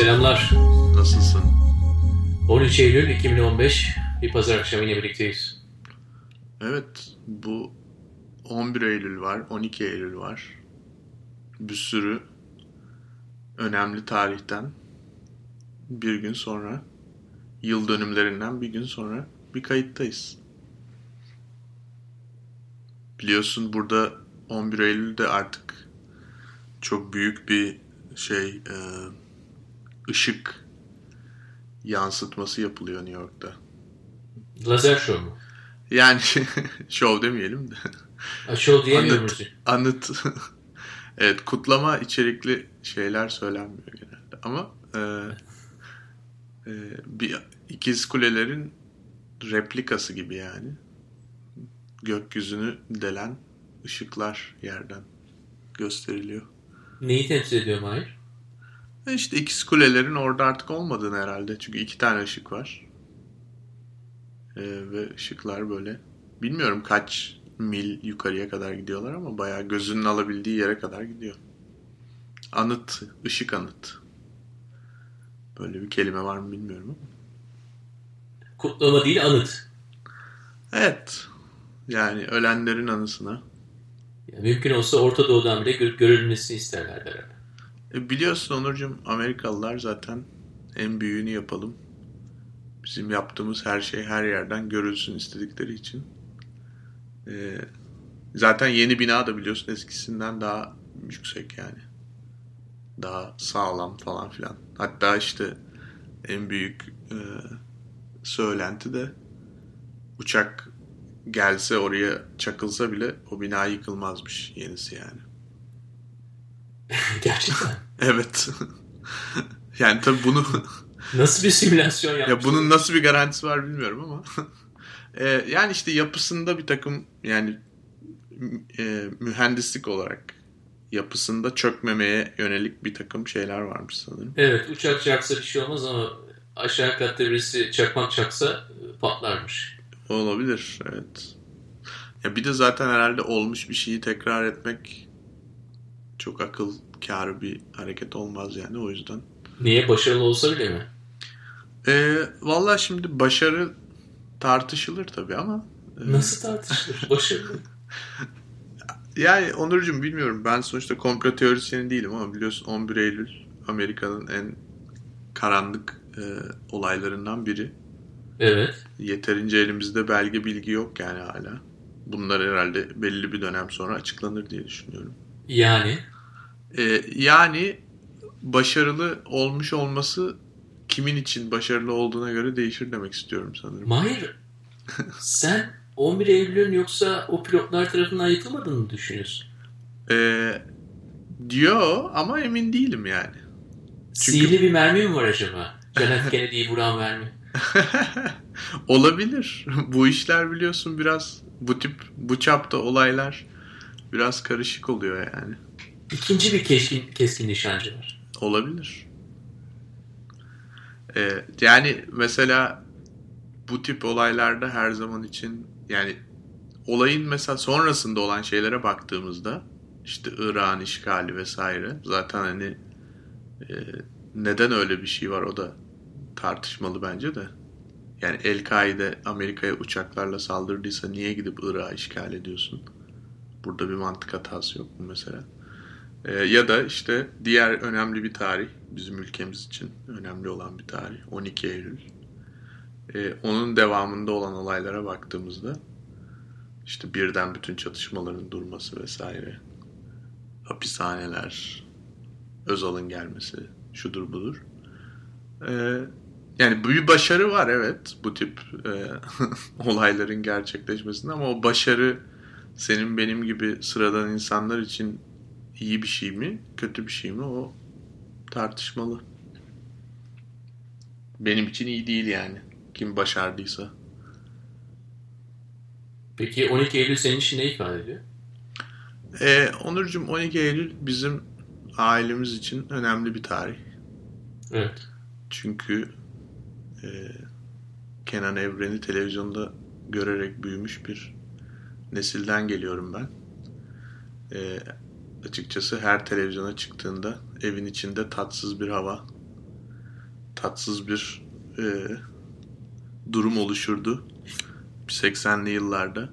Selamlar. Nasılsın? 13 Eylül 2015 bir pazar akşamı yine birlikteyiz. Evet, bu 11 Eylül var, 12 Eylül var. Bir sürü önemli tarihten bir gün sonra, yıl dönümlerinden bir gün sonra bir kayıttayız. Biliyorsun burada 11 Eylül'de artık çok büyük bir ışık yansıtması yapılıyor New York'ta. Lazer show mu? Yani show demeyelim de. Show diyemiyor musun? Anıt. Evet, kutlama içerikli şeyler söylenmiyor genelde. Ama bir ikiz kulelerin replikası gibi yani. Gökyüzünü delen ışıklar yerden gösteriliyor. Neyi temsil ediyor Mahir? İşte ikiz kulelerin orada artık olmadığını herhalde. Çünkü iki tane ışık var. Ve ışıklar böyle, bilmiyorum kaç mil yukarıya kadar gidiyorlar ama bayağı gözünün alabildiği yere kadar gidiyor. Anıt, ışık anıt. Böyle bir kelime var mı bilmiyorum ama. Kutlama değil, anıt. Evet. Yani ölenlerin anısına. Ya mümkün olsa Orta Doğu'dan bile görülmesini isterler herhalde. Biliyorsun Onurcuğum, Amerikalılar zaten en büyüğünü yapalım, bizim yaptığımız her şey her yerden görülsün istedikleri için. Zaten yeni bina da biliyorsun eskisinden daha yüksek yani. Daha sağlam falan filan. Hatta işte en büyük söylenti de uçak gelse oraya çakılsa bile o bina yıkılmazmış, yenisi yani. Gerçekten. Evet. Yani tabii bunu nasıl bir simülasyon yapmışlar? Ya bunun nasıl bir garantisi var bilmiyorum ama. Yani işte yapısında bir takım yani mühendislik olarak yapısında çökmemeye yönelik bir takım şeyler varmış sanırım. Evet, uçak çaksa bir şey olmaz ama aşağı katta birisi çakmak çaksa patlarmış. Olabilir, evet. Ya bir de zaten herhalde olmuş bir şeyi tekrar etmek çok akıl kârı bir hareket olmaz yani, o yüzden. Niye? Başarılı olsa bile mi? Valla şimdi başarı tartışılır tabii ama. Nasıl tartışılır? Başarılı. Yani Onurcuğum bilmiyorum, ben sonuçta komplo teorisyeni değilim ama biliyorsun 11 Eylül Amerika'nın en karanlık olaylarından biri. Evet. Yeterince elimizde belge bilgi yok yani hala. Bunlar herhalde belli bir dönem sonra açıklanır diye düşünüyorum. Yani? Yani başarılı olmuş olması kimin için başarılı olduğuna göre değişir demek istiyorum sanırım. Mahir, sen 11 Eylül'ün yoksa o pilotlar tarafından yıkılmadığını mı düşünüyorsun? Diyor ama emin değilim yani. Çünkü sihirli bir mermi mi var acaba? John F. Kennedy'yi vuran mermi. Olabilir. Bu işler biliyorsun biraz bu çapta olaylar biraz karışık oluyor yani. İkinci bir keskin nişancı var. Olabilir. Yani mesela bu tip olaylarda her zaman için yani olayın mesela sonrasında olan şeylere baktığımızda işte İran işgali vesaire zaten hani neden öyle bir şey var o da tartışmalı bence de. Yani El-Kaide Amerika'ya uçaklarla saldırdıysa niye gidip Irak'ı işgal ediyorsun? Burada bir mantık hatası yok mu mesela? Ya da işte diğer önemli bir tarih, bizim ülkemiz için önemli olan bir tarih, 12 Eylül. Onun devamında olan olaylara baktığımızda işte birden bütün çatışmaların durması vesaire, hapishaneler, Özal'ın gelmesi, şudur budur. Yani bir başarı var evet bu tip olayların gerçekleşmesinde ama o başarı senin benim gibi sıradan insanlar için iyi bir şey mi, kötü bir şey mi, o tartışmalı. Benim için iyi değil yani kim başardıysa. Peki 12 Eylül senin için ne ifade ediyor? Onurcuğum 12 Eylül bizim ailemiz için önemli bir tarih. Evet. Çünkü Kenan Evren'i televizyonda görerek büyümüş bir nesilden geliyorum ben. Açıkçası her televizyona çıktığında evin içinde tatsız bir hava, tatsız bir durum oluşurdu 80'li yıllarda.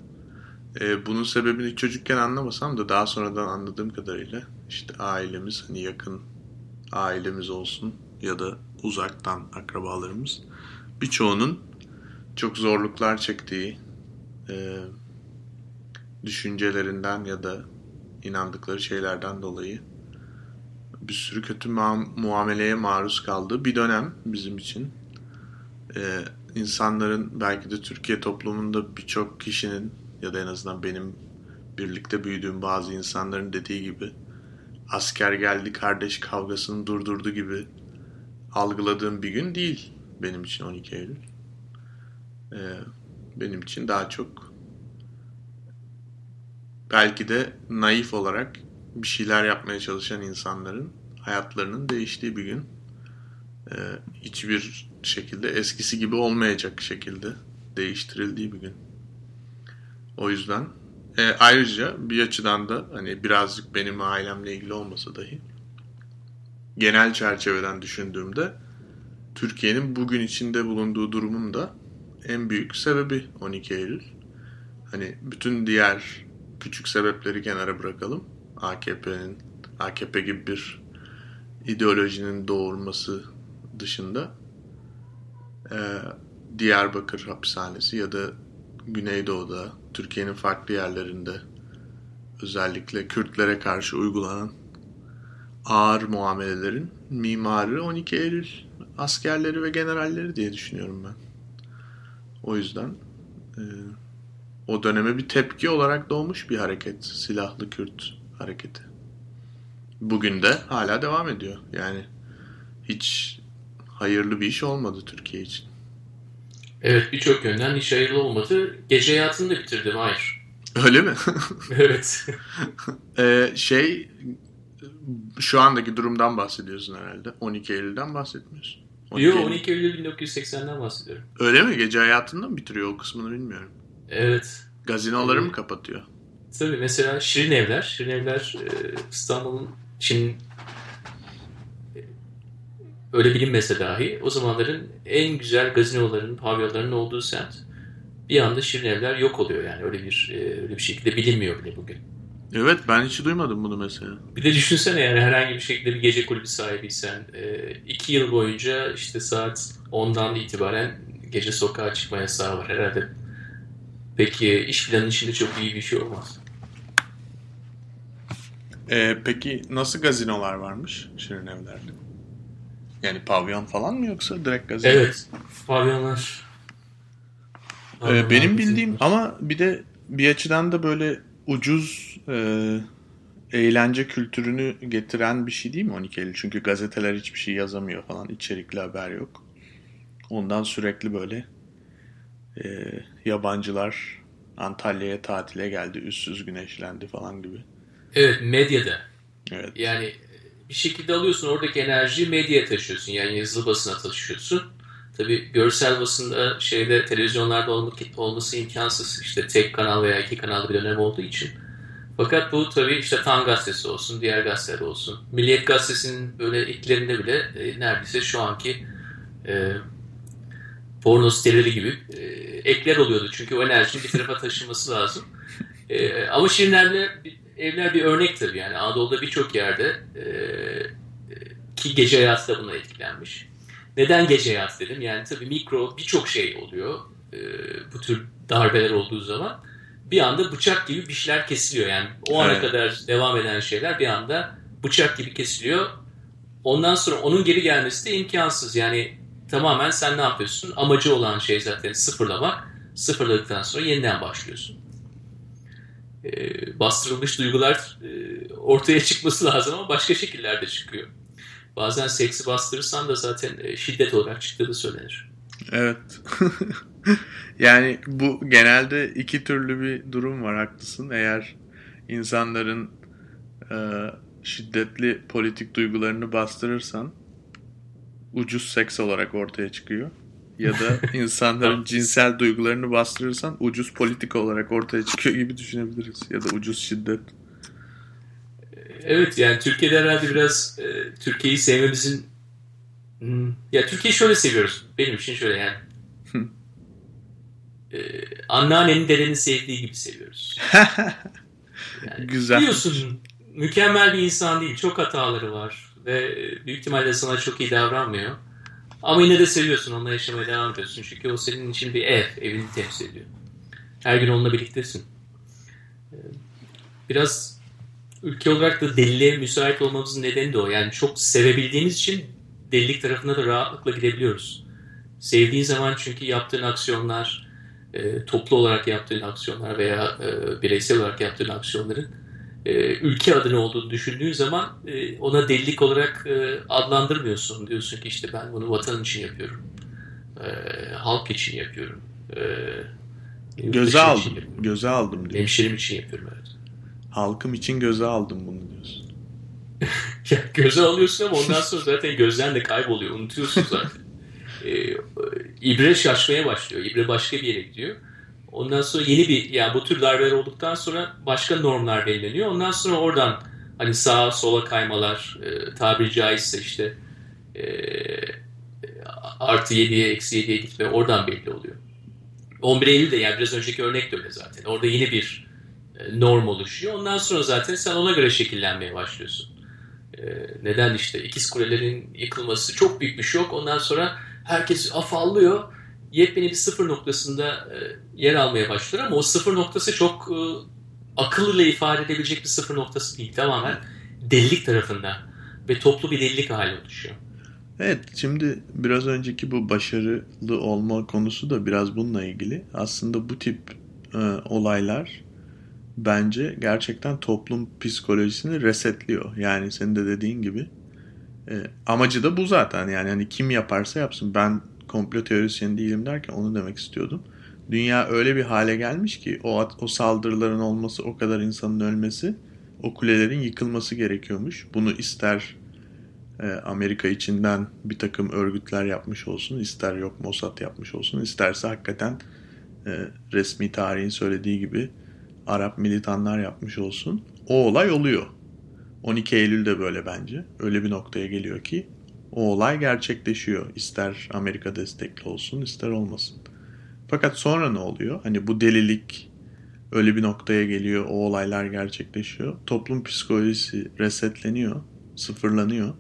Bunun sebebini çocukken anlamasam da daha sonradan anladığım kadarıyla işte ailemiz, hani yakın ailemiz olsun ya da uzaktan akrabalarımız, birçoğunun çok zorluklar çektiği, düşüncelerinden ya da inandıkları şeylerden dolayı bir sürü kötü muameleye maruz kaldığı bir dönem bizim için. İnsanların, belki de Türkiye toplumunda birçok kişinin ya da en azından benim birlikte büyüdüğüm bazı insanların dediği gibi asker geldi kardeş kavgasını durdurdu gibi algıladığım bir gün değil benim için 12 Eylül. Benim için daha çok belki de naif olarak bir şeyler yapmaya çalışan insanların hayatlarının değiştiği bir gün. Hiçbir şekilde eskisi gibi olmayacak şekilde değiştirildiği bir gün. O yüzden ayrıca bir açıdan da hani birazcık benim ailemle ilgili olmasa dahi genel çerçeveden düşündüğümde Türkiye'nin bugün içinde bulunduğu durumun da en büyük sebebi 12 Eylül. Hani bütün diğer küçük sebepleri kenara bırakalım. AKP gibi bir ideolojinin doğurması dışında Diyarbakır Hapishanesi ya da Güneydoğu'da, Türkiye'nin farklı yerlerinde özellikle Kürtlere karşı uygulanan ağır muamelelerin mimarı 12 Eylül askerleri ve generalleri diye düşünüyorum ben. O yüzden o döneme bir tepki olarak doğmuş bir hareket, silahlı Kürt hareketi. Bugün de hala devam ediyor. Yani hiç hayırlı bir iş olmadı Türkiye için. Evet, birçok yönden hiç hayırlı olmadı. Gece hayatını da bitirdim, hayır. Öyle mi? Evet. Şu andaki durumdan bahsediyorsun herhalde. 12 Eylül'den bahsetmiyorsun. Yok, 12 Eylül 1980'den bahsediyorum. Öyle mi? Gece hayatını mı bitiriyor, o kısmını bilmiyorum. Evet. Gazinoları mı kapatıyor? Tabii, mesela Şirinevler. Şirinevler İstanbul'un şimdi öyle bilinmese dahi o zamanların en güzel gazinoların, pavyonların olduğu semt. Bir anda Şirinevler yok oluyor yani. Öyle bir şekilde bilinmiyor bile bugün. Evet, ben hiç duymadım bunu mesela. Bir de düşünsene yani herhangi bir şekilde bir gece kulübü sahibiysen 2 yıl boyunca işte saat 10'dan itibaren gece sokağa çıkma yasağı var herhalde. Peki iş planının içinde çok iyi bir şey olmaz. Peki nasıl gazinolar varmış Şirinevler'de? Yani pavyon falan mı yoksa direkt gazino? Evet, pavyonlar. Benim bildiğim ama bir de bir açıdan da böyle ucuz eğlence kültürünü getiren bir şey değil mi 12 Eylül? Çünkü gazeteler hiçbir şey yazamıyor falan, içerikli haber yok. Ondan sürekli böyle yabancılar Antalya'ya tatile geldi, üstsüz güneşlendi falan gibi. Evet, medyada. Evet. Yani bir şekilde alıyorsun oradaki enerjiyi, medyaya taşıyorsun. Yani yazılı basına taşıyorsun. Tabii görsel basında televizyonlarda olması imkansız. İşte tek kanal veya 2 kanallı bir dönem olduğu için. Fakat bu tabii işte Tan gazetesi olsun, diğer gazeteler olsun. Milliyet gazetesinin böyle ilklerinde bile neredeyse şu anki porno siteleri gibi ekler oluyordu. Çünkü o enerjinin bir tarafa taşınması lazım. Ama Şirinevler bir örnek tabii. Yani Anadolu'da birçok yerde ki gece hayatı da buna etkilenmiş. Neden gece hayatı dedim? Yani tabii mikro birçok şey oluyor. Bu tür darbeler olduğu zaman bir anda bıçak gibi bir şeyler kesiliyor. Yani o ana kadar devam eden şeyler bir anda bıçak gibi kesiliyor. Ondan sonra onun geri gelmesi de imkansız. Yani tamamen sen ne yapıyorsun? Amacı olan şey zaten sıfırlamak. Sıfırladıktan sonra yeniden başlıyorsun. Bastırılmış duygular ortaya çıkması lazım ama başka şekillerde çıkıyor. Bazen seksi bastırırsan da zaten şiddet olarak çıktığı söylenir. Evet. Yani bu genelde iki türlü bir durum var, haklısın. Eğer insanların şiddetli politik duygularını bastırırsan ucuz seks olarak ortaya çıkıyor. Ya da insanların cinsel duygularını bastırırsan ucuz politik olarak ortaya çıkıyor gibi düşünebiliriz. Ya da ucuz şiddet. Evet, yani Türkiye'de herhalde biraz Türkiye'yi sevmemizin Ya Türkiye'yi şöyle seviyoruz. Benim için şöyle yani. Anneannenin, dedenin sevdiği gibi seviyoruz. Yani, güzel. Biliyorsun mükemmel bir insan değil. Çok hataları var. Ve büyük ihtimalle sana çok iyi davranmıyor. Ama yine de seviyorsun. Onunla yaşamaya devam ediyorsun. Çünkü o senin için bir ev. Evini temsil ediyor. Her gün onunla birliktesin. Biraz ülke olarak da deliliğe müsait olmamızın nedeni de o. Yani çok sevebildiğimiz için delilik tarafına da rahatlıkla gidebiliyoruz. Sevdiğin zaman çünkü yaptığın aksiyonlar, toplu olarak yaptığın aksiyonlar veya bireysel olarak yaptığın aksiyonların ülke adına olduğunu düşündüğün zaman ona delilik olarak adlandırmıyorsun. Diyorsun ki işte ben bunu vatan için yapıyorum. Halk için yapıyorum. Göze aldım diyor. Hemşerim için yapıyorum, evet. Halkım için göze aldım bunu diyorsun. Ya göze alıyorsun ama ondan sonra zaten gözden de kayboluyor. Unutuyorsun zaten. İbre şaşmaya başlıyor. İbre başka bir yere gidiyor. Ondan sonra yeni bir, yani bu tür darbeler olduktan sonra başka normlar belirleniyor. Ondan sonra oradan hani sağa sola kaymalar, tabiri caizse işte artı 7'ye eksi 7'ye gitme oradan belli oluyor. 11 Eylül de yani biraz önceki örnek de öyle zaten. Orada yeni bir norm oluşuyor. Ondan sonra zaten sen ona göre şekillenmeye başlıyorsun. Neden işte İkiz Kulelerin yıkılması çok büyük bir şok. Ondan sonra herkes afallıyor. Yepyeni bir sıfır noktasında yer almaya başlıyor ama o sıfır noktası çok akıllıyla ifade edebilecek bir sıfır noktası değil. Tamamen delilik tarafından ve toplu bir delilik hali oluşuyor. Evet, şimdi biraz önceki bu başarılı olma konusu da biraz bununla ilgili. Aslında bu tip olaylar bence gerçekten toplum psikolojisini resetliyor. Yani senin de dediğin gibi. Amacı da bu zaten. Yani hani kim yaparsa yapsın. Ben komplo teorisyeni değilim derken onu demek istiyordum. Dünya öyle bir hale gelmiş ki o saldırıların olması, o kadar insanın ölmesi, o kulelerin yıkılması gerekiyormuş. Bunu ister Amerika içinden bir takım örgütler yapmış olsun, ister yok Mossad yapmış olsun, isterse hakikaten resmi tarihin söylediği gibi Arap militanlar yapmış olsun. O olay oluyor. 12 Eylül de böyle bence. Öyle bir noktaya geliyor ki o olay gerçekleşiyor. İster Amerika destekli olsun, ister olmasın. Fakat sonra ne oluyor? Hani bu delilik öyle bir noktaya geliyor, o olaylar gerçekleşiyor. Toplum psikolojisi resetleniyor, sıfırlanıyor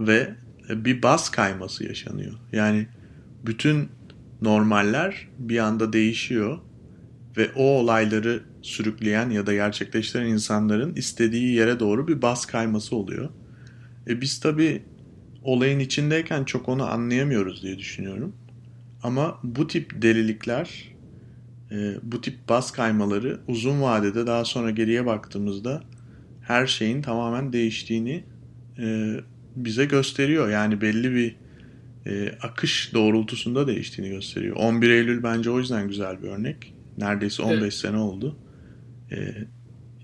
ve bir baz kayması yaşanıyor. Yani bütün normaller bir anda değişiyor ve o olayları sürükleyen ya da gerçekleştiren insanların istediği yere doğru bir baz kayması oluyor. Biz tabii olayın içindeyken çok onu anlayamıyoruz diye düşünüyorum. Ama bu tip delilikler, bu tip baz kaymaları uzun vadede daha sonra geriye baktığımızda her şeyin tamamen değiştiğini bize gösteriyor. Yani belli bir akış doğrultusunda değiştiğini gösteriyor. 11 Eylül bence o yüzden güzel bir örnek. Neredeyse 15 evet. Sene oldu.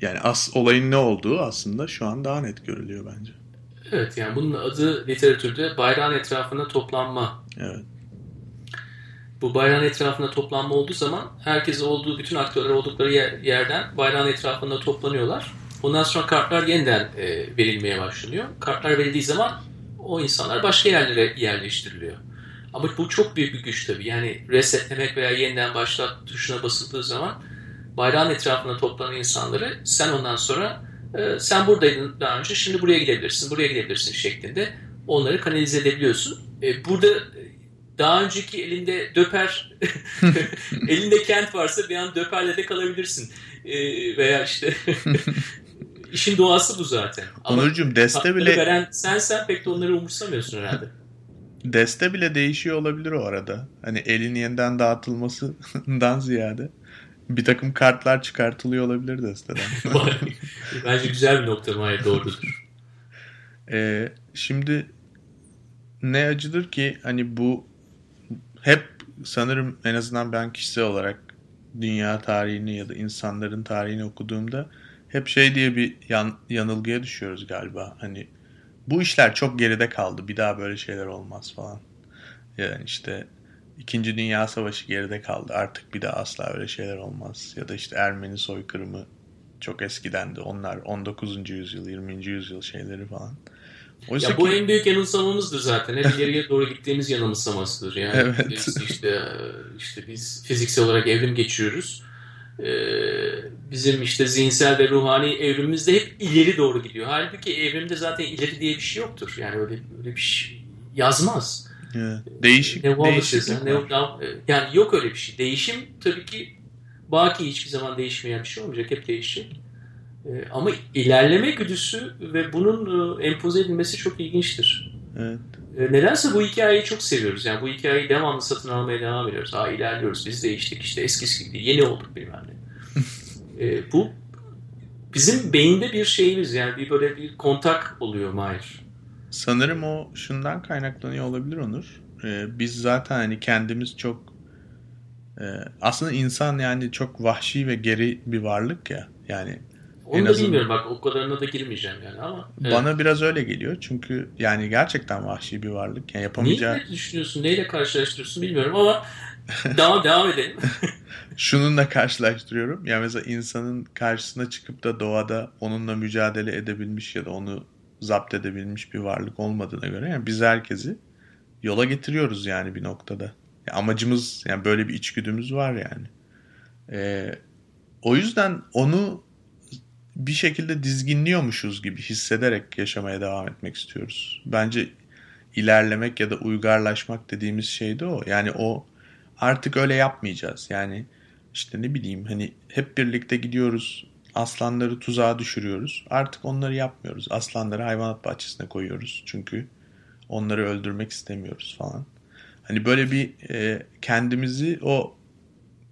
Yani olayın ne olduğu aslında şu an daha net görülüyor bence. Evet, yani bunun adı literatürde bayrağın etrafına toplanma. Evet. Bu bayrağın etrafına toplanma olduğu zaman herkes bütün aktörler oldukları yerden bayrağın etrafında toplanıyorlar. Ondan sonra kartlar yeniden verilmeye başlanıyor. Kartlar verildiği zaman o insanlar başka yerlere yerleştiriliyor. Ama bu çok büyük bir güç tabii. Yani resetlemek veya yeniden başlat tuşuna basıldığı zaman bayrağın etrafına toplanan insanları sen ondan sonra sen buradaydın daha önce, şimdi buraya gidebilirsin şeklinde onları kanalize edebiliyorsun. Burada daha önceki elinde döper elinde kent varsa bir an döperle de kalabilirsin. Veya işte işin doğası bu zaten. Onurcuğum, deste bile veren sen pek de onları umursamıyorsun herhalde. Deste bile değişiyor olabilir o arada. Hani elin yeniden dağıtılmasından ziyade bir takım kartlar çıkartılıyor olabilir desteden. Bence güzel bir nokta, hayır, doğrudur. Şimdi ne acıdır ki hani bu hep sanırım, en azından ben kişisel olarak dünya tarihini ya da insanların tarihini okuduğumda hep şey diye bir yanılgıya düşüyoruz galiba. Hani bu işler çok geride kaldı, bir daha böyle şeyler olmaz falan. Yani işte 2. Dünya Savaşı geride kaldı, artık bir daha asla öyle şeyler olmaz. Ya da işte Ermeni soykırımı çok eskidendi. Onlar 19. yüzyıl, 20. yüzyıl şeyleri falan. Oysa ya bu en büyük yanılsamamızdır zaten. Hep ileriye doğru gittiğimiz yanılsamasıdır. Yani evet. işte biz fiziksel olarak evrim geçiyoruz. Bizim işte zihinsel ve ruhani evrimimiz de hep ileri doğru gidiyor. Halbuki evrimde zaten ileri diye bir şey yoktur. Yani öyle bir şey yazmaz. Yeah. Yani yok öyle bir şey. Değişim tabii ki baki, hiçbir zaman değişmeyen bir şey olmayacak. Hep değişim. Ama ilerleme güdüsü ve bunun empoze edilmesi çok ilginçtir. Evet. Nedense bu hikayeyi çok seviyoruz. Yani bu hikayeyi devamlı satın almaya devam ediyoruz. Ha, ilerliyoruz, biz değiştik, işte eskisi gibi değil, yeni olduk bilmem ne. Bu bizim beyinde bir şeyimiz, yani bir böyle bir kontak oluyor Mahir. Sanırım o şundan kaynaklanıyor olabilir Onur. Biz zaten hani kendimiz çok aslında insan yani çok vahşi ve geri bir varlık ya. Yani onu da bilmiyorum bak, o kadarına da girmeyeceğim yani ama. Bana biraz öyle geliyor çünkü yani gerçekten vahşi bir varlık. Yani yapamayacağı... Neyle düşünüyorsun, neyle karşılaştırıyorsun bilmiyorum ama devam edelim. Şununla karşılaştırıyorum. Yani mesela insanın karşısına çıkıp da doğada onunla mücadele edebilmiş ya da onu zapt edebilmiş bir varlık olmadığına göre yani biz herkesi yola getiriyoruz yani bir noktada. Yani amacımız, yani böyle bir içgüdümüz var yani. O yüzden onu bir şekilde dizginliyormuşuz gibi hissederek yaşamaya devam etmek istiyoruz. Bence ilerlemek ya da uygarlaşmak dediğimiz şey de o. Yani o artık öyle yapmayacağız. Yani işte ne bileyim hani hep birlikte gidiyoruz. Aslanları tuzağa düşürüyoruz. Artık onları yapmıyoruz. Aslanları hayvanat bahçesine koyuyoruz. Çünkü onları öldürmek istemiyoruz falan. Hani böyle bir kendimizi o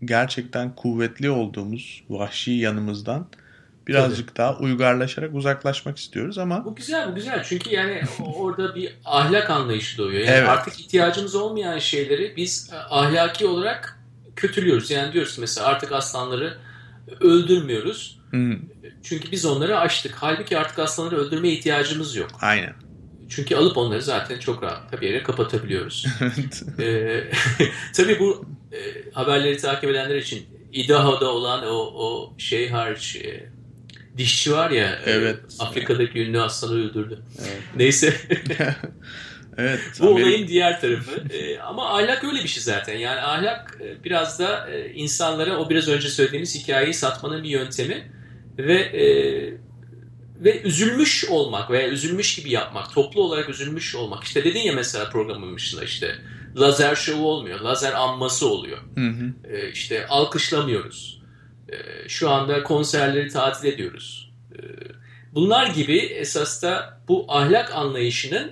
gerçekten kuvvetli olduğumuz vahşi yanımızdan birazcık tabii daha uygarlaşarak uzaklaşmak istiyoruz ama... Bu güzel. Çünkü yani orada bir ahlak anlayışı doğuyor. Yani evet. Artık ihtiyacımız olmayan şeyleri biz ahlaki olarak kötülüyoruz. Yani diyoruz mesela artık aslanları öldürmüyoruz. Hmm. Çünkü biz onları açtık. Halbuki artık aslanları öldürmeye ihtiyacımız yok. Aynen. Çünkü alıp onları zaten çok rahat bir yere kapatabiliyoruz. Tabii bu haberleri takip edenler için İdaho'da olan o şey hariç... dişçi var ya, evet. Afrika'daki ünlü aslanı öldürdü. Evet. Neyse. Evet, bu olayın diğer tarafı. Ama ahlak öyle bir şey zaten. Yani ahlak biraz da insanlara o biraz önce söylediğimiz hikayeyi satmanın bir yöntemi ve üzülmüş olmak veya üzülmüş gibi yapmak, toplu olarak üzülmüş olmak. İşte dedin ya mesela programın dışında işte lazer şovu olmuyor, lazer anması oluyor. Hı. İşte alkışlamıyoruz. Şu anda konserleri tatil ediyoruz. Bunlar gibi esas da bu ahlak anlayışının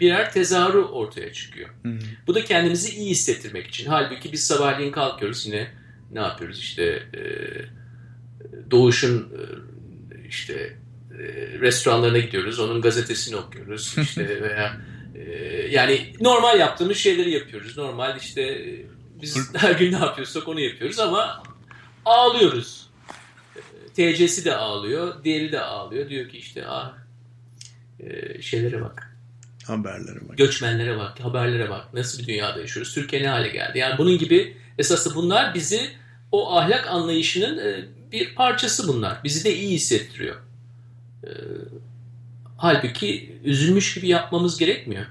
birer tezahürü ortaya çıkıyor. Hı-hı. Bu da kendimizi iyi hissettirmek için. Halbuki biz sabahleyin kalkıyoruz yine ne yapıyoruz? İşte Doğuş'un işte restoranlarına gidiyoruz. Onun gazetesini okuyoruz. İşte veya yani normal yaptığımız şeyleri yapıyoruz. Normal işte biz her gün ne yapıyorsak onu yapıyoruz ama ağlıyoruz. TC'si de ağlıyor. Diğeri de ağlıyor. Diyor ki işte şeylere bak. Haberlere bak. Göçmenlere bak. Haberlere bak. Nasıl bir dünyada yaşıyoruz? Türkiye ne hale geldi? Yani bunun gibi esaslı bunlar bizi o ahlak anlayışının bir parçası bunlar. Bizi de iyi hissettiriyor. Halbuki üzülmüş gibi yapmamız gerekmiyor.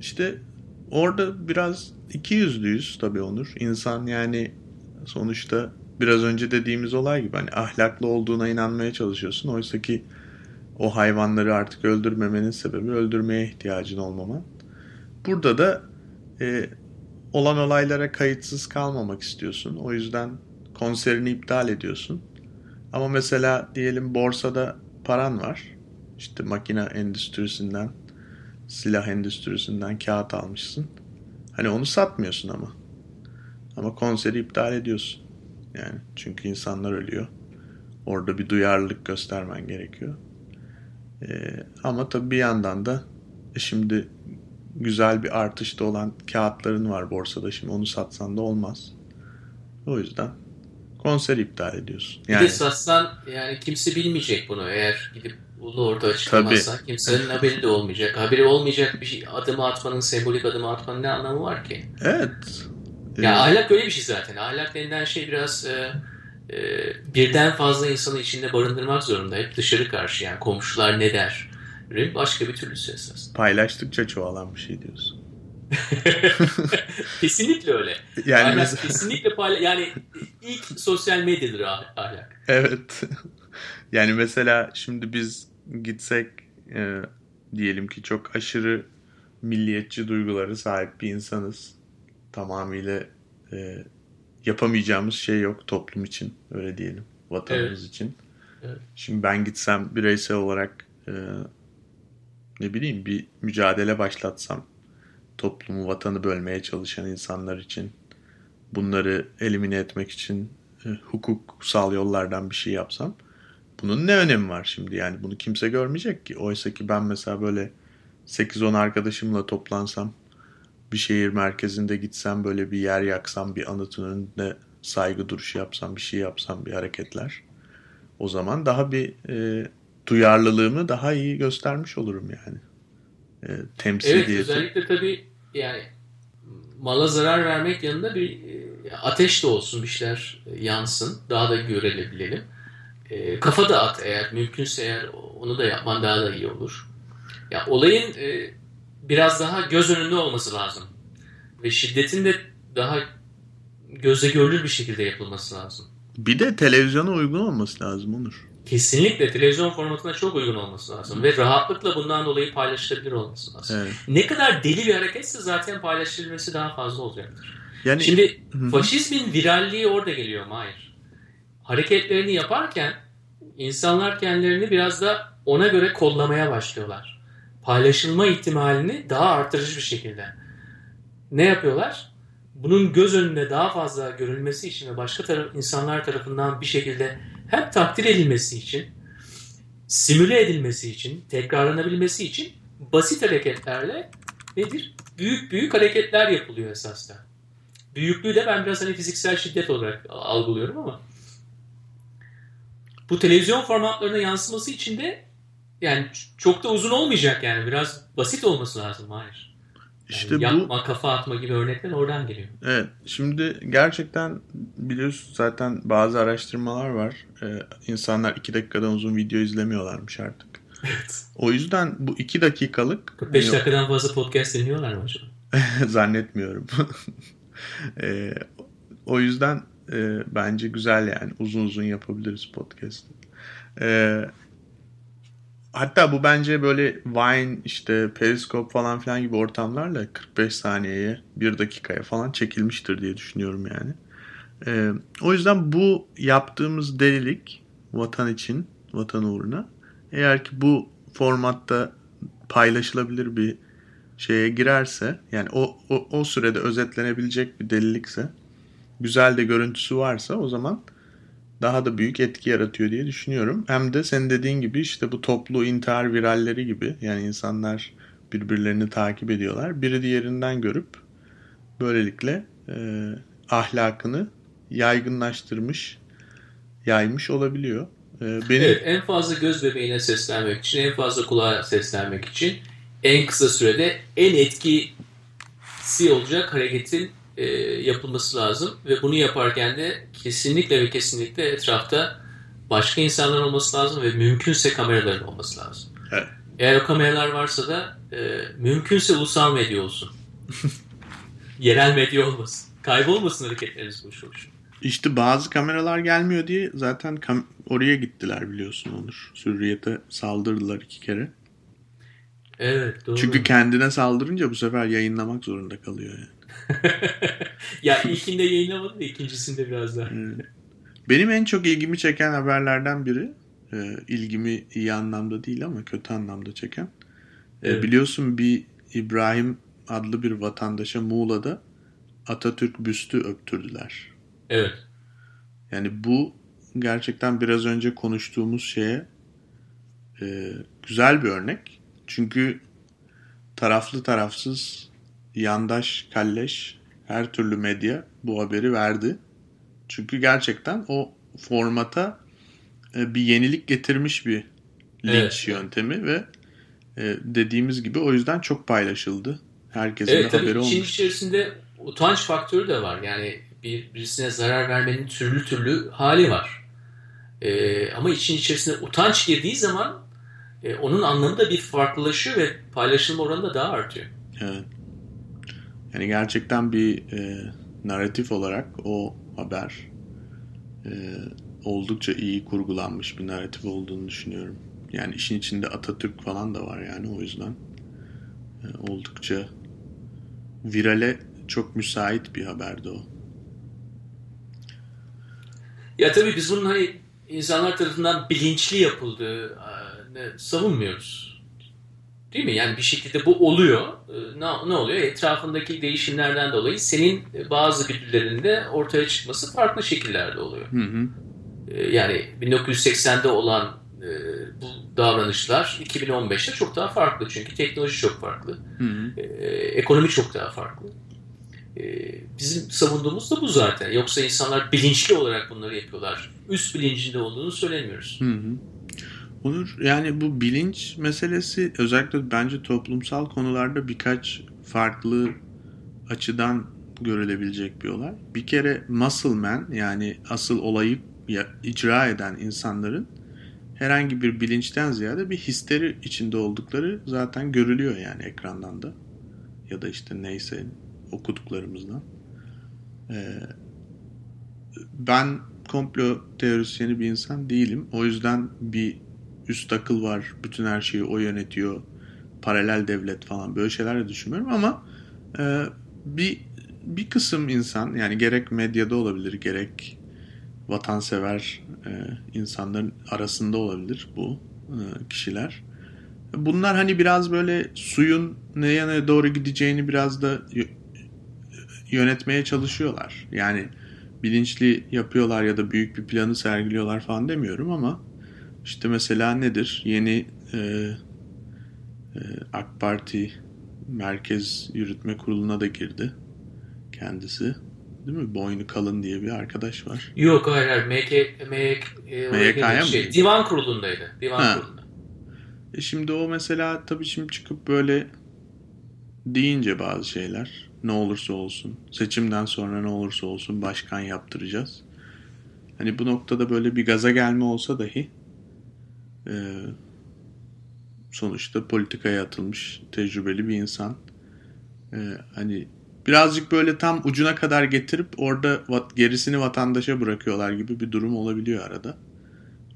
İşte orada biraz ikiyüzlüyüz tabii Onur. İnsan yani sonuçta biraz önce dediğimiz olay gibi hani ahlaklı olduğuna inanmaya çalışıyorsun. Oysa ki o hayvanları artık öldürmemenin sebebi öldürmeye ihtiyacın olmaman. Burada da olan olaylara kayıtsız kalmamak istiyorsun. O yüzden konserini iptal ediyorsun. Ama mesela diyelim borsada paran var. İşte makine endüstrisinden, silah endüstrisinden kağıt almışsın. Hani onu satmıyorsun ama. Ama konseri iptal ediyorsun. Yani çünkü insanlar ölüyor. Orada bir duyarlılık göstermen gerekiyor. Ama tabii bir yandan da şimdi güzel bir artışta olan kağıtların var borsada. Şimdi onu satsan da olmaz. O yüzden konseri iptal ediyorsun. Yani, bir de satsan yani kimse bilmeyecek bunu. Eğer gidip bunu orada açıklamazsan kimsenin haberi de olmayacak. Haberi olmayacak bir şey, adımı atmanın, sembolik adımı atmanın ne anlamı var ki? Evet. Ya ahlak öyle bir şey zaten. Ahlak denilen şey biraz birden fazla insanı içinde barındırmak zorunda. Hep dışarı karşı yani komşular ne der? Ürelik başka bir türlüsü esas. Paylaştıkça çoğalan bir şey diyorsun. Kesinlikle öyle. Yani ahlak mesela... kesinlikle yani ilk sosyal medyadır ahlak. Evet. Yani mesela şimdi biz gitsek diyelim ki çok aşırı milliyetçi duygulara sahip bir insanız. Tamamıyla yapamayacağımız şey yok toplum için. Öyle diyelim. Vatanımız evet. için. Evet. Şimdi ben gitsem bireysel olarak ne bileyim bir mücadele başlatsam toplumu, vatanı bölmeye çalışan insanlar için, bunları elimine etmek için hukuksal yollardan bir şey yapsam bunun ne önemi var şimdi? Yani bunu kimse görmeyecek ki. Oysa ki ben mesela böyle 8-10 arkadaşımla toplansam, bir şehir merkezinde gitsem, böyle bir yer yaksam, bir anıtın önünde saygı duruşu yapsam, bir şey yapsam, bir hareketler, o zaman daha bir duyarlılığımı daha iyi göstermiş olurum yani. Evet, özellikle tabii yani mala zarar vermek yanında bir ateş de olsun, bir şeyler yansın, daha da görülebilelim. Kafa da at, eğer mümkünse eğer onu da yapman daha da iyi olur. Ya olayın biraz daha göz önünde olması lazım ve şiddetin de daha gözle görülür bir şekilde yapılması lazım. Bir de televizyona uygun olması lazım Onur. Kesinlikle televizyon formatına çok uygun olması lazım. Ve rahatlıkla bundan dolayı paylaşılabilir olması lazım. Evet. Ne kadar deli bir hareketse zaten paylaşılması daha fazla olacaktır. Yani... Şimdi faşizmin viralliği orada geliyor Mahir. Hareketlerini yaparken insanlar kendilerini biraz da ona göre kollamaya başlıyorlar. Paylaşılma ihtimalini daha artırıcı bir şekilde. Ne yapıyorlar? Bunun göz önünde daha fazla görülmesi için ve başka insanlar tarafından bir şekilde hem takdir edilmesi için, simüle edilmesi için, tekrarlanabilmesi için basit hareketlerle nedir? Büyük hareketler yapılıyor esas da. Büyüklüğü de ben biraz hani fiziksel şiddet olarak algılıyorum ama bu televizyon formatlarına yansıması için de yani çok da uzun olmayacak yani. Biraz basit olması lazım. Hayır. Yani işte yapma, bu... kafa atma gibi örnekler oradan geliyor. Evet. Şimdi gerçekten biliyorsun zaten bazı araştırmalar var. İnsanlar 2 dakikadan uzun video izlemiyorlarmış artık. Evet. O yüzden bu 2 dakikalık... 45 dakikadan fazla podcast dinliyorlar mı acaba? Zannetmiyorum. O yüzden bence güzel yani. Uzun uzun yapabiliriz podcast'ı. Hatta bu bence böyle Vine, işte Periscope falan filan gibi ortamlarla 45 saniyeye, 1 dakikaya falan çekilmiştir diye düşünüyorum yani. O yüzden bu yaptığımız delilik vatan için, vatan uğruna, eğer ki bu formatta paylaşılabilir bir şeye girerse, yani o sürede özetlenebilecek bir delilikse, güzel de görüntüsü varsa o zaman... daha da büyük etki yaratıyor diye düşünüyorum. Hem de senin dediğin gibi işte bu toplu intihar viralleri gibi, yani insanlar birbirlerini takip ediyorlar. Biri diğerinden görüp böylelikle ahlakını yaymış olabiliyor. Evet, en fazla göz bebeğine seslenmek için, en fazla kulağa seslenmek için en kısa sürede en etkisi olacak hareketin yapılması lazım ve bunu yaparken de kesinlikle etrafta başka insanlar olması lazım ve mümkünse kameraların olması lazım. Evet. Eğer o kameralar varsa da mümkünse ulusal medya olsun. Yerel medya olmasın. Kaybolmasın hareketleriniz boşu. İşte bazı kameralar gelmiyor diye zaten oraya gittiler biliyorsun Onur. Sürriyete saldırdılar 2 kere. Evet, doğru. Çünkü kendine saldırınca bu sefer yayınlamak zorunda kalıyor yani. Ya ilkinde yayınlamadım da ikincisinde biraz daha. Benim en çok ilgimi çeken haberlerden biri, ilgimi iyi anlamda değil ama kötü anlamda çeken. Evet. Biliyorsun bir İbrahim adlı bir vatandaşa Muğla'da Atatürk büstü öptürdüler. Evet. Yani bu gerçekten biraz önce konuştuğumuz şeye güzel bir örnek. Çünkü taraflı tarafsız, yandaş, kalleş, her türlü medya bu haberi verdi. Çünkü gerçekten o formata bir yenilik getirmiş bir linç yöntemi ve dediğimiz gibi o yüzden çok paylaşıldı. Herkesin haberi olmuş. Evet, tabii içerisinde utanç faktörü de var. Yani birisine zarar vermenin türlü hali var. Ama içerisinde utanç girdiği zaman onun anlamı da bir farklılaşıyor ve paylaşılma oranı da daha artıyor. Evet. Yani gerçekten bir narratif olarak o haber oldukça iyi kurgulanmış bir narratif olduğunu düşünüyorum. Yani işin içinde Atatürk falan da var yani, o yüzden oldukça virale çok müsait bir haberdi o. Ya tabii biz bunun hani insanlar tarafından bilinçli yapıldığı savunmuyoruz. Değil mi? Yani bir şekilde bu oluyor. Ne oluyor? Etrafındaki değişimlerden dolayı senin bazı bilgilerinde ortaya çıkması farklı şekillerde oluyor. Hı hı. Yani 1980'de olan bu davranışlar 2015'te çok daha farklı. Çünkü teknoloji çok farklı. Hı hı. Ekonomi çok daha farklı. Bizim savunduğumuz da bu zaten. Yoksa insanlar bilinçli olarak bunları yapıyorlar. Üst bilincinde olduğunu söylemiyoruz. Hı hı. Onur, yani bu bilinç meselesi özellikle bence toplumsal konularda birkaç farklı açıdan görülebilecek bir olay. Bir kere muscle man, yani asıl olayı icra eden insanların herhangi bir bilinçten ziyade bir histeri içinde oldukları zaten görülüyor yani ekrandan da. Ya da işte neyse okuduklarımızdan. Ben komplo teorisyeni bir insan değilim. O yüzden bir üst akıl var, bütün her şeyi o yönetiyor, paralel devlet falan böyle şeyler de düşünmüyorum ama bir kısım insan, yani gerek medyada olabilir, gerek vatansever insanların arasında olabilir bu kişiler. Bunlar hani biraz böyle suyun neye doğru gideceğini biraz da yönetmeye çalışıyorlar. Yani bilinçli yapıyorlar ya da büyük bir planı sergiliyorlar falan demiyorum ama işte mesela nedir? Yeni AK Parti Merkez Yürütme Kurulu'na da girdi kendisi. Değil mi? Boynu kalın diye bir arkadaş var. Yok, hayır. MYK'ya mı? Divan Kurulu'ndaydı. Divan Kurulu'nda. Şimdi o mesela tabii şimdi çıkıp böyle deyince bazı şeyler, ne olursa olsun, seçimden sonra ne olursa olsun başkan yaptıracağız. Hani bu noktada böyle bir gaza gelme olsa dahi sonuçta politikaya atılmış tecrübeli bir insan. Hani birazcık böyle tam ucuna kadar getirip orada gerisini vatandaşa bırakıyorlar gibi bir durum olabiliyor arada.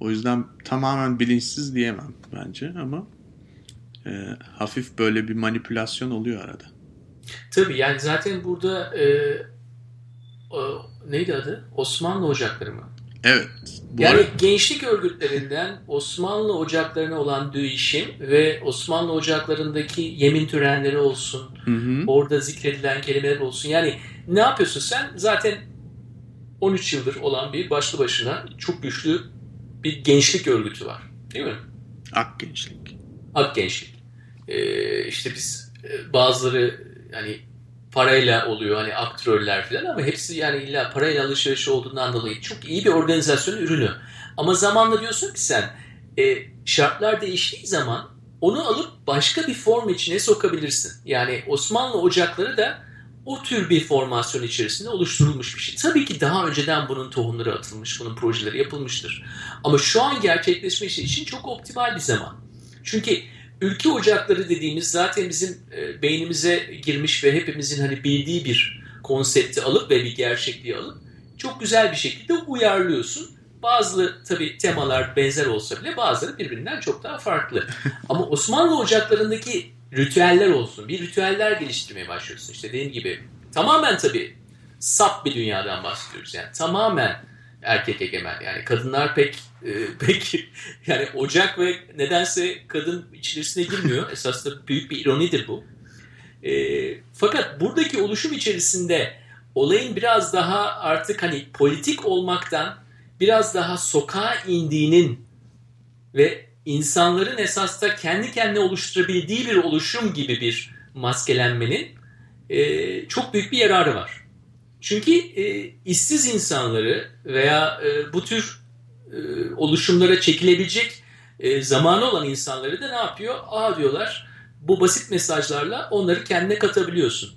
O yüzden tamamen bilinçsiz diyemem bence ama hafif böyle bir manipülasyon oluyor arada. Tabii yani zaten burada neydi adı? Osmanlı Ocakları mı? Evet. Yani gençlik örgütlerinden Osmanlı Ocakları'na olan değişim ve Osmanlı Ocakları'ndaki yemin törenleri olsun, hı hı, orada zikredilen kelimeler olsun. Yani ne yapıyorsun sen? Zaten 13 yıldır olan bir başlı başına çok güçlü bir gençlik örgütü var. Değil mi? Ak gençlik. İşte biz bazıları yani parayla oluyor hani aktörler falan ama hepsi yani illa parayla alışveriş olduğundan dolayı çok iyi bir organizasyonun ürünü. Ama zamanla diyorsun ki sen şartlar değiştiği zaman onu alıp başka bir form içine sokabilirsin. Yani Osmanlı Ocakları da o tür bir formasyon içerisinde oluşturulmuş bir şey. Tabii ki daha önceden bunun tohumları atılmış, bunun projeleri yapılmıştır. Ama şu an gerçekleşmesi için çok optimal bir zaman. Çünkü ülke ocakları dediğimiz zaten bizim beynimize girmiş ve hepimizin hani bildiği bir konsepti alıp ve bir gerçekliği alıp çok güzel bir şekilde uyarlıyorsun. Bazı tabii temalar benzer olsa bile bazıları birbirinden çok daha farklı. Ama Osmanlı ocaklarındaki ritüeller olsun, bir ritüeller geliştirmeye başlıyorsun. İşte dediğim gibi tamamen tabii sap bir dünyadan bahsediyoruz. Yani tamamen erkek egemen, yani kadınlar pek yani ocak ve nedense kadın içerisine girmiyor. Esasında büyük bir ironidir bu. Fakat buradaki oluşum içerisinde olayın biraz daha artık hani politik olmaktan biraz daha sokağa indiğinin ve insanların esasında kendi kendine oluşturabildiği bir oluşum gibi bir maskelenmenin çok büyük bir yararı var. Çünkü işsiz insanları veya bu tür oluşumlara çekilebilecek zamanı olan insanları da ne yapıyor? Aa diyorlar, bu basit mesajlarla onları kendine katabiliyorsun.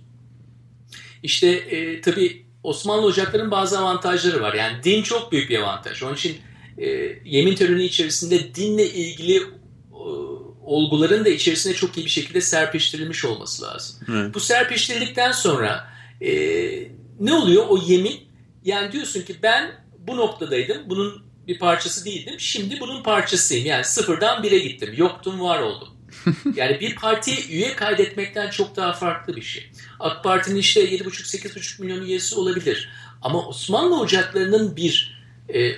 İşte tabii Osmanlı Ocakları'nın bazı avantajları var. Yani din çok büyük bir avantaj. Onun için yemin töreni içerisinde dinle ilgili olguların da içerisine çok iyi bir şekilde serpiştirilmiş olması lazım. Evet. Bu serpiştirildikten sonra ne oluyor o yemin? Yani diyorsun ki ben bu noktadaydım, bunun bir parçası değildim, şimdi bunun parçasıyım. Yani 0'dan 1'e gittim, yoktum var oldum. Yani bir partiye üye kaydetmekten çok daha farklı bir şey. AK Parti'nin işte 7,5-8,5 milyon üyesi olabilir. Ama Osmanlı Ocakları'nın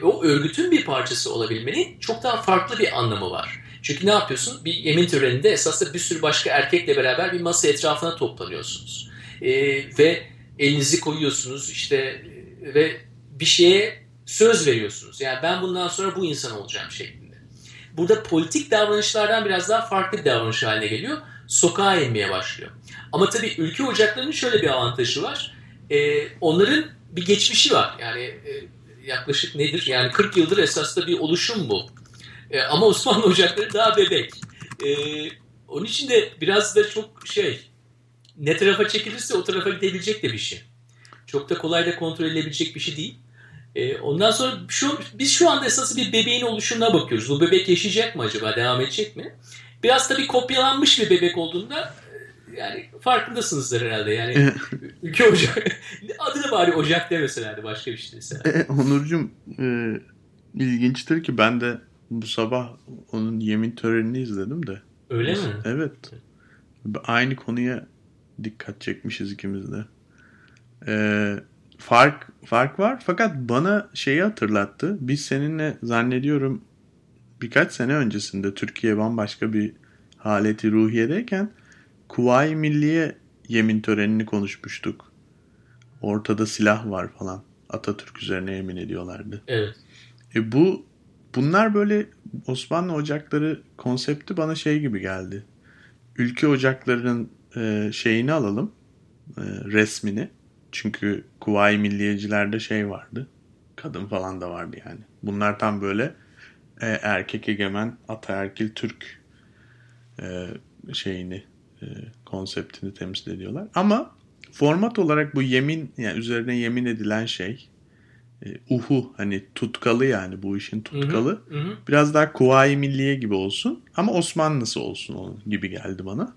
o örgütün bir parçası olabilmenin çok daha farklı bir anlamı var. Çünkü ne yapıyorsun? Bir yemin töreninde esasında bir sürü başka erkekle beraber bir masa etrafına toplanıyorsunuz. Ve elinizi koyuyorsunuz işte ve bir şeye söz veriyorsunuz. Yani ben bundan sonra bu insan olacağım şeklinde. Burada politik davranışlardan biraz daha farklı bir davranış haline geliyor. Sokağa inmeye başlıyor. Ama tabii ülke ocaklarının şöyle bir avantajı var. Onların bir geçmişi var. Yani yaklaşık nedir? Yani 40 yıldır esasında bir oluşum bu. Ama Osmanlı Ocakları daha bebek. Onun için de biraz da çok ne tarafa çekilirse o tarafa gidebilecek de bir şey. Çok da kolay da kontrol edilebilecek bir şey değil. Ondan sonra biz şu anda esas bir bebeğin oluşumuna bakıyoruz. Bu bebek yaşayacak mı acaba? Devam edecek mi? Biraz tabii kopyalanmış bir bebek olduğunda yani farkındasınızdır herhalde. Yani ülke ocağı adını bari ocak demeselerdi başka bir şey deselerdi. Onurcuğum ilginçtir ki ben de bu sabah onun yemin törenini izledim de. Öyle mi? Evet. Aynı konuya dikkat çekmişiz ikimiz de. Fark var fakat bana şeyi hatırlattı. Biz seninle zannediyorum birkaç sene öncesinde Türkiye bambaşka bir haleti ruhiyedeyken Kuvayi Milliye yemin törenini konuşmuştuk. Ortada silah var falan. Atatürk üzerine yemin ediyorlardı. Evet. Bunlar böyle Osmanlı Ocakları konsepti bana şey gibi geldi. Ülke ocaklarının şeyini alalım. Resmini. Çünkü Kuvayi Milliyecilerde şey vardı. Kadın falan da vardı yani. Bunlar tam böyle erkek egemen ataerkil Türk konseptini temsil ediyorlar. Ama format olarak bu yemin yani üzerine yemin edilen şey hani tutkalı yani bu işin tutkalı. Hı hı, hı. Biraz daha Kuvayi Milliye gibi olsun ama Osmanlısı olsun onun gibi geldi bana.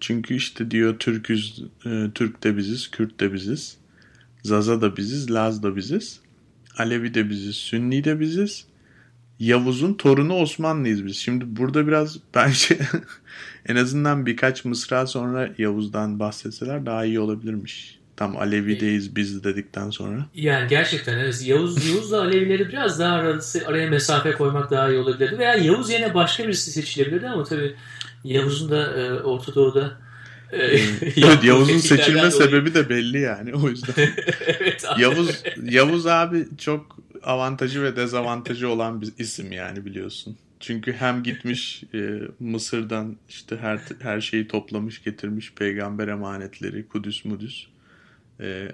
Çünkü işte diyor Türküz, Türk de biziz, Kürt de biziz, Zaza da biziz, Laz da biziz, Alevi de biziz, Sünni de biziz, Yavuz'un torunu Osmanlıyız biz. Şimdi burada biraz bence en azından birkaç mısra sonra Yavuz'dan bahsetseler daha iyi olabilirmiş. Tam Alevi'deyiz biz dedikten sonra. Yani gerçekten evet. Yavuz'la Alevileri biraz daha araya mesafe koymak daha iyi olabilirdi. Veya Yavuz yerine başka birisi seçilebilirdi ama tabii Yavuz'un da Orta Doğu'da evet, Yavuz'un seçilme sebebi de belli yani o yüzden. Evet, abi. Yavuz abi çok avantajı ve dezavantajı olan bir isim yani biliyorsun. Çünkü hem gitmiş Mısır'dan işte her şeyi toplamış getirmiş peygamber emanetleri Kudüs.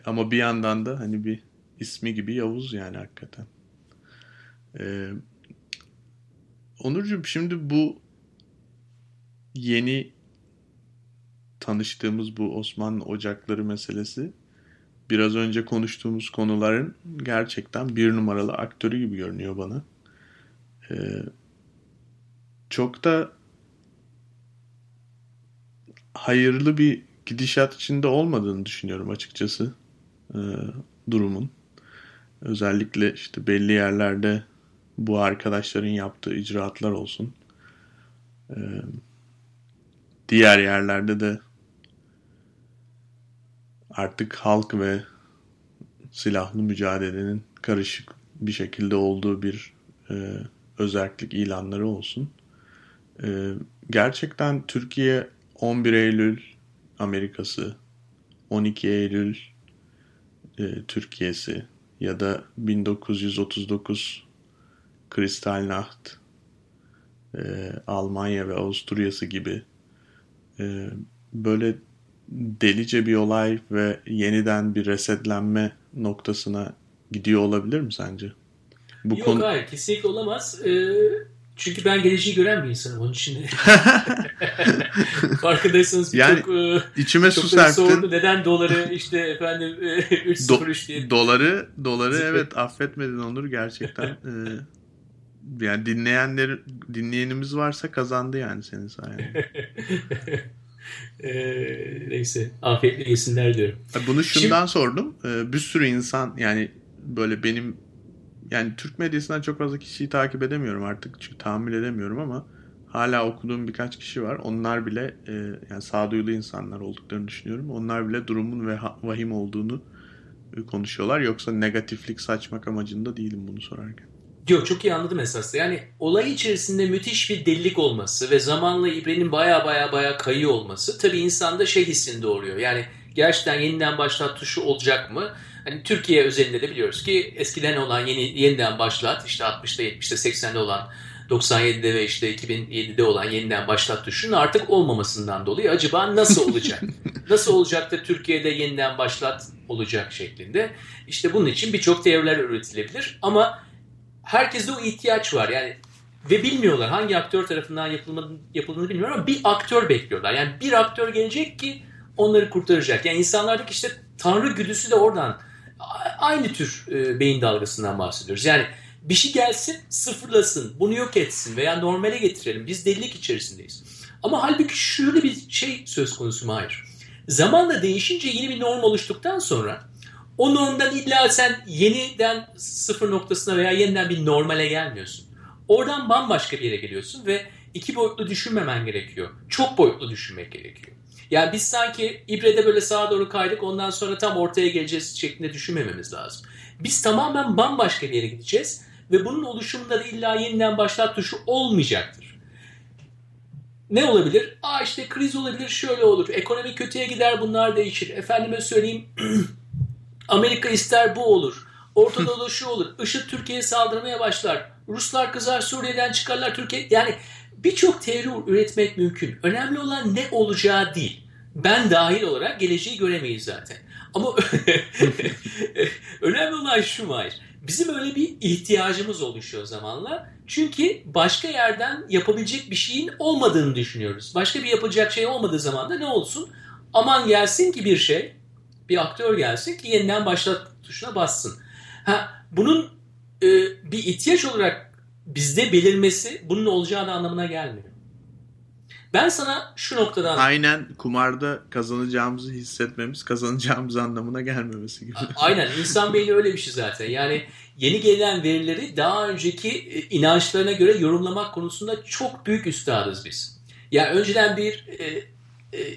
Ama bir yandan da hani bir ismi gibi Yavuz yani hakikaten. Onurcuğum şimdi bu yeni tanıştığımız bu Osmanlı Ocakları meselesi biraz önce konuştuğumuz konuların gerçekten bir numaralı aktörü gibi görünüyor bana. Çok da hayırlı bir gidişat içinde olmadığını düşünüyorum açıkçası durumun. Özellikle işte belli yerlerde bu arkadaşların yaptığı icraatlar olsun. Diğer yerlerde de artık halk ve silahlı mücadelenin karışık bir şekilde olduğu bir özerklik ilanları olsun. Gerçekten Türkiye 11 Eylül Amerikası, 12 Eylül Türkiye'si ya da 1939 Kristallnacht Almanya ve Avusturya'sı gibi böyle delice bir olay ve yeniden bir resetlenme noktasına gidiyor olabilir mi sence? Hayır kesinlikle olamaz. Çünkü ben geleceği gören bir insanım onun için. Farkındaysanız yani içime su serptin. Neden doları işte efendim 3.03 diye. Doları evet affetmedin Onur gerçekten. yani dinleyenimiz varsa kazandı yani senin sayende. Neyse, afiyetle yesinler diyorum. Bunu şundan sordum. Bir sürü insan, yani böyle benim, yani Türk medyasından çok fazla kişiyi takip edemiyorum artık, çünkü tahammül edemiyorum, ama hala okuduğum birkaç kişi var. Onlar bile yani sağduyulu insanlar olduklarını düşünüyorum. Onlar bile durumun vahim olduğunu konuşuyorlar. Yoksa negatiflik saçmak amacında değilim bunu sorarken. Yok, çok iyi anladım esasında. Yani olay içerisinde müthiş bir delilik olması ve zamanla ibrenin baya kayıyor olması tabii insanda şey hissini doğuruyor. Yani gerçekten yeniden başlat tuşu olacak mı? Hani Türkiye özelinde de biliyoruz ki eskiden olan yeniden başlat, işte 60'da 70'de 80'de olan, 97'de ve işte 2007'de olan yeniden başlat tuşunun artık olmamasından dolayı acaba nasıl olacak? Nasıl olacak da Türkiye'de yeniden başlat olacak şeklinde. İşte bunun için birçok teoriler üretilebilir ama herkeste o ihtiyaç var yani ve bilmiyorlar hangi aktör tarafından yapıldığını bilmiyorlar ama bir aktör bekliyorlar. Yani bir aktör gelecek ki onları kurtaracak. Yani insanlardaki işte tanrı güdüsü de oradan, aynı tür beyin dalgasından bahsediyoruz. Yani bir şey gelsin, sıfırlasın, bunu yok etsin veya normale getirelim. Biz delilik içerisindeyiz. Ama halbuki şöyle bir şey söz konusu mu? Hayır. Zamanla değişince yeni bir norm oluştuktan sonra o normdan illa sen yeniden sıfır noktasına veya yeniden bir normale gelmiyorsun. Oradan bambaşka bir yere geliyorsun ve iki boyutlu düşünmemen gerekiyor. Çok boyutlu düşünmek gerekiyor. Yani biz sanki ibrede böyle sağa doğru kaydık, ondan sonra tam ortaya geleceğiz şeklinde düşünmememiz lazım. Biz tamamen bambaşka bir yere gideceğiz ve bunun oluşumunda da illa yeniden başlat tuşu olmayacaktır. Ne olabilir? İşte kriz olabilir, şöyle olur, ekonomi kötüye gider, bunlar değişir. Efendime söyleyeyim, Amerika ister bu olur, Orta Doğu'da şu olur, IŞİD Türkiye'ye saldırmaya başlar, Ruslar kızar, Suriye'den çıkarlar Türkiye. Yani birçok teori üretmek mümkün. Önemli olan ne olacağı değil. Ben dahil olarak geleceği göremeyiz zaten. Ama önemli olan şu var. Bizim öyle bir ihtiyacımız oluşuyor zamanla. Çünkü başka yerden yapabilecek bir şeyin olmadığını düşünüyoruz. Başka bir yapılacak şey olmadığı zaman da ne olsun? Aman gelsin ki bir şey, bir aktör gelsin ki yeniden başlat tuşuna bassın. Bunun bir ihtiyaç olarak bizde belirmesi bunun olacağı anlamına gelmiyor. Ben sana şu noktadan... Aynen kumarda kazanacağımızı hissetmemiz kazanacağımız anlamına gelmemesi gibi. Aynen, insan beyni öyle bir şey zaten. Yani yeni gelen verileri daha önceki inançlarına göre yorumlamak konusunda çok büyük üstadız biz. Yani önceden bir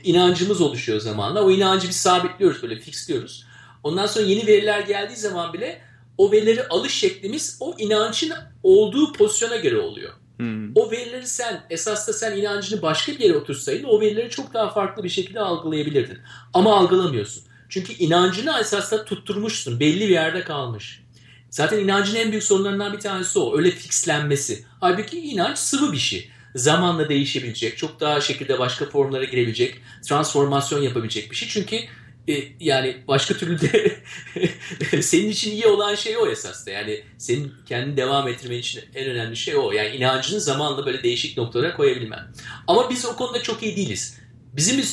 inancımız oluşuyor zamanla. O inancı biz sabitliyoruz, böyle fixliyoruz. Ondan sonra yeni veriler geldiği zaman bile o verileri alış şeklimiz o inancın olduğu pozisyona göre oluyor. O verileri sen inancını başka bir yere otursaydın o verileri çok daha farklı bir şekilde algılayabilirdin. Ama algılamıyorsun. Çünkü inancını esasında tutturmuşsun. Belli bir yerde kalmış. Zaten inancın en büyük sorunlarından bir tanesi o. Öyle fixlenmesi. Halbuki inanç sıvı bir şey. Zamanla değişebilecek. Çok daha şekilde başka formlara girebilecek. Transformasyon yapabilecek bir şey. Çünkü yani başka türlü de senin için iyi olan şey o esasında. Yani senin kendini devam ettirmen için en önemli şey o. Yani inancını zamanla böyle değişik noktalara koyabilmen. Ama biz o konuda çok iyi değiliz. Bizim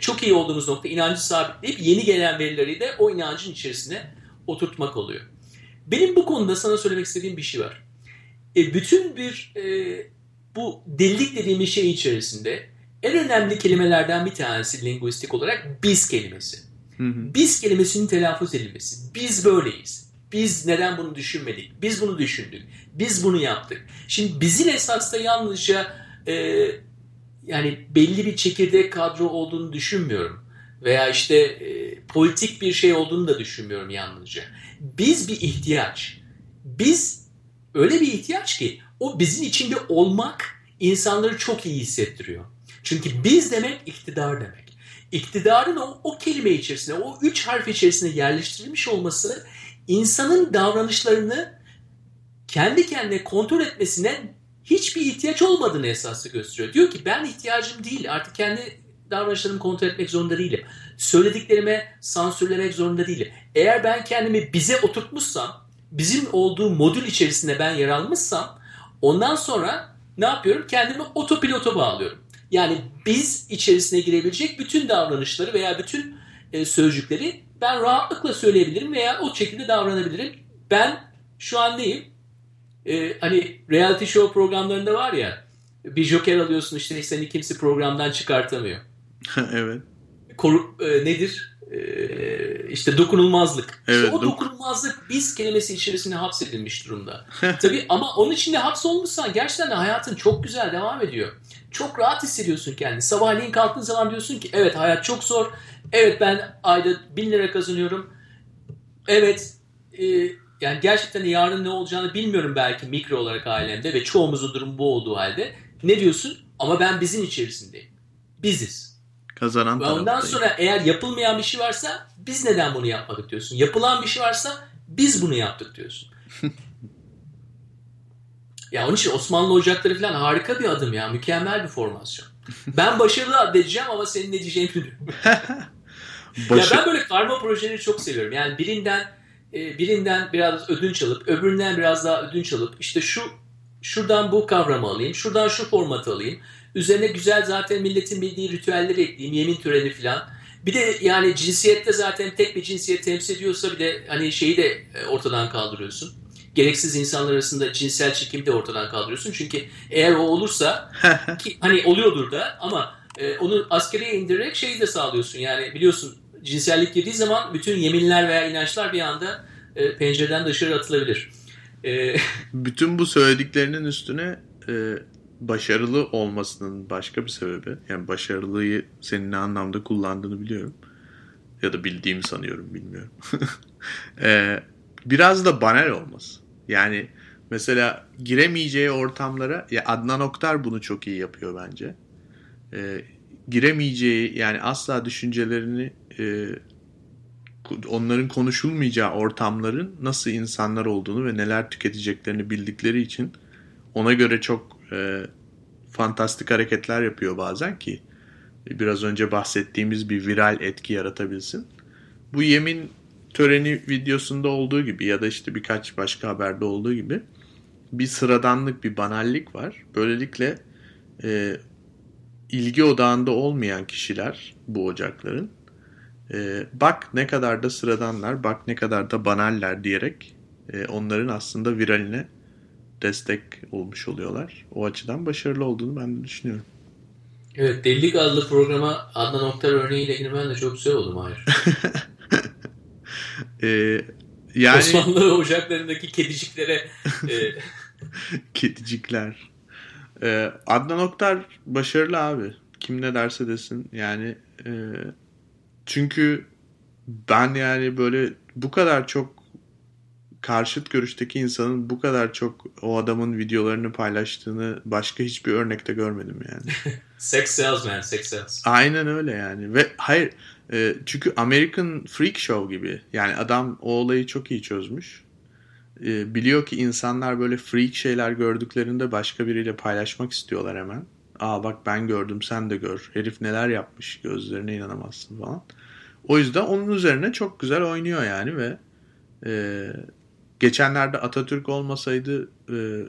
çok iyi olduğumuz nokta inancı sabitleyip yeni gelen verileri de o inancın içerisine oturtmak oluyor. Benim bu konuda sana söylemek istediğim bir şey var. Bütün bir bu delilik dediğimiz şey içerisinde en önemli kelimelerden bir tanesi linguistik olarak biz kelimesi. Biz kelimesinin telaffuz edilmesi. Biz böyleyiz. Biz neden bunu düşünmedik? Biz bunu düşündük. Biz bunu yaptık. Şimdi bizim esasında yalnızca yani belli bir çekirdek kadro olduğunu düşünmüyorum. Veya işte politik bir şey olduğunu da düşünmüyorum yalnızca. Biz bir ihtiyaç. Biz öyle bir ihtiyaç ki o bizim içinde olmak insanları çok iyi hissettiriyor. Çünkü biz demek iktidar demek. İktidarın o kelime içerisinde, o üç harf içerisinde yerleştirilmiş olması insanın davranışlarını kendi kendine kontrol etmesine hiçbir ihtiyaç olmadığını esaslı gösteriyor. Diyor ki ben ihtiyacım değil, artık kendi davranışlarımı kontrol etmek zorunda değilim. Söylediklerime sansürlemek zorunda değilim. Eğer ben kendimi bize oturtmuşsam, bizim olduğu modül içerisinde ben yer almışsam ondan sonra ne yapıyorum? Kendimi otopilota bağlıyorum. Yani biz içerisine girebilecek bütün davranışları veya bütün sözcükleri ben rahatlıkla söyleyebilirim veya o şekilde davranabilirim. Ben şu an neyim? hani reality show programlarında var ya, bir joker alıyorsun işte, seni kimse programdan çıkartamıyor. Evet. Nedir? İşte dokunulmazlık. Evet, işte o dokunulmazlık biz kelimesi içerisinde hapsedilmiş durumda. Tabii, ama onun içinde hapsolmuşsan gerçekten de hayatın çok güzel devam ediyor. Çok rahat hissediyorsun kendini. Sabahleyin kalktığın zaman diyorsun ki evet hayat çok zor. Evet ben ayda 1.000 lira kazanıyorum. Evet yani gerçekten yarın ne olacağını bilmiyorum belki mikro olarak ailemde ve çoğumuzun durumu bu olduğu halde. Ne diyorsun? Ama ben bizim içerisindeyim. Biziz. Kazanan taraftayım. Ondan sonra eğer yapılmayan bir şey varsa biz neden bunu yapmadık diyorsun. Yapılan bir şey varsa biz bunu yaptık diyorsun. Ya onun için Osmanlı Ocakları falan harika bir adım ya. Mükemmel bir formasyon. Ben başarılı diyeceğim ama senin ne diyeceğini bilmiyorum. Ya ben böyle karma projeleri çok seviyorum. Yani birinden biraz ödünç alıp öbüründen biraz daha ödünç alıp işte şuradan bu kavramı alayım. Şuradan şu formatı alayım. Üzerine güzel zaten milletin bildiği ritüelleri ekleyeyim. Yemin töreni falan. Bir de yani cinsiyette zaten tek bir cinsiyet temsil ediyorsa bir de hani şeyi de ortadan kaldırıyorsun. Gereksiz insanlar arasında cinsel çekimi de ortadan kaldırıyorsun. Çünkü eğer o olursa ki hani oluyordur da ama onu askeriye indirerek şeyi de sağlıyorsun. Yani biliyorsun cinsellik girdiği zaman bütün yeminler veya inançlar bir anda pencereden dışarı atılabilir. Bütün bu söylediklerinin üstüne... başarılı olmasının başka bir sebebi, yani başarılıyı senin ne anlamda kullandığını biliyorum ya da bildiğimi sanıyorum, bilmiyorum. Biraz da banal olması. Yani mesela giremeyeceği ortamlara, ya Adnan Oktar bunu çok iyi yapıyor bence. Giremeyeceği, yani asla düşüncelerini onların konuşulmayacağı ortamların nasıl insanlar olduğunu ve neler tüketeceklerini bildikleri için ona göre çok fantastik hareketler yapıyor bazen ki biraz önce bahsettiğimiz bir viral etki yaratabilsin. Bu yemin töreni videosunda olduğu gibi ya da işte birkaç başka haberde olduğu gibi bir sıradanlık, bir banallik var. Böylelikle ilgi odağında olmayan kişiler bu ocakların bak ne kadar da sıradanlar, bak ne kadar da banaller diyerek onların aslında viraline destek olmuş oluyorlar. O açıdan başarılı olduğunu ben de düşünüyorum. Evet, Delilik adlı programa Adnan Oktar örneğiyle girmen de çok güzel oldu Mahir. Yani... Osmanlı Ocakları'ndaki kediciklere... Kedicikler. Adnan Oktar başarılı abi. Kim ne derse desin. Yani çünkü ben yani böyle bu kadar çok karşıt görüşteki insanın bu kadar çok o adamın videolarını paylaştığını başka hiçbir örnekte görmedim yani. Sex sells man, sex sells. Aynen öyle yani. Ve hayır çünkü American Freak Show gibi. Yani adam o olayı çok iyi çözmüş. Biliyor ki insanlar böyle freak şeyler gördüklerinde başka biriyle paylaşmak istiyorlar hemen. Aa bak ben gördüm, sen de gör. Herif neler yapmış, gözlerine inanamazsın falan. O yüzden onun üzerine çok güzel oynuyor yani ve geçenlerde Atatürk olmasaydı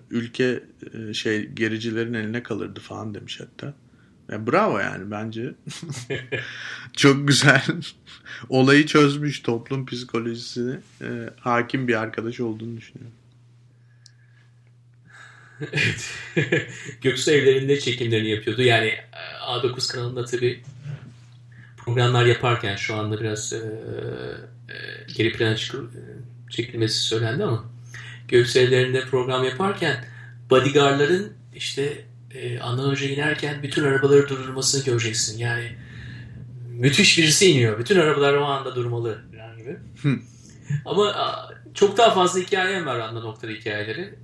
ülke gericilerin eline kalırdı falan demiş hatta. Yani bravo yani bence. Çok güzel. Olayı çözmüş, toplum psikolojisini hakim bir arkadaş olduğunu düşünüyorum. Evet. Göksu evlerinde çekimlerini yapıyordu. Yani A9 kanalında tabii programlar yaparken şu anda biraz geri plana çekilmesi söylendi ama Göksu evlerinde program yaparken bodyguardların işte Adnan Hoca inerken bütün arabaları durdurmasını göreceksin. Yani müthiş birisi iniyor. Bütün arabalar o anda durmalı. Yani gibi. Ama çok daha fazla hikayem var Adnan Oktar hikayeleri.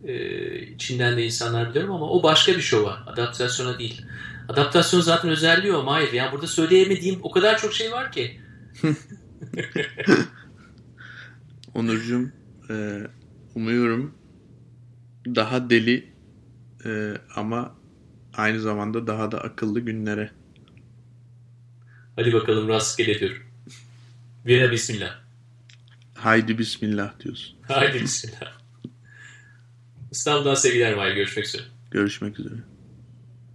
İçinden de insanlar biliyorum ama o başka bir şova. Adaptasyona değil. Adaptasyon zaten özelliği o. Hayır yani burada söyleyemediğim o kadar çok şey var ki. Onurcuğum, umuyorum daha deli ama aynı zamanda daha da akıllı günlere. Hadi bakalım, rastgele diyorum. Vira bismillah. Haydi bismillah diyorsun. Haydi bismillah. İstanbul'dan sevgiler var. Görüşmek üzere. Görüşmek üzere.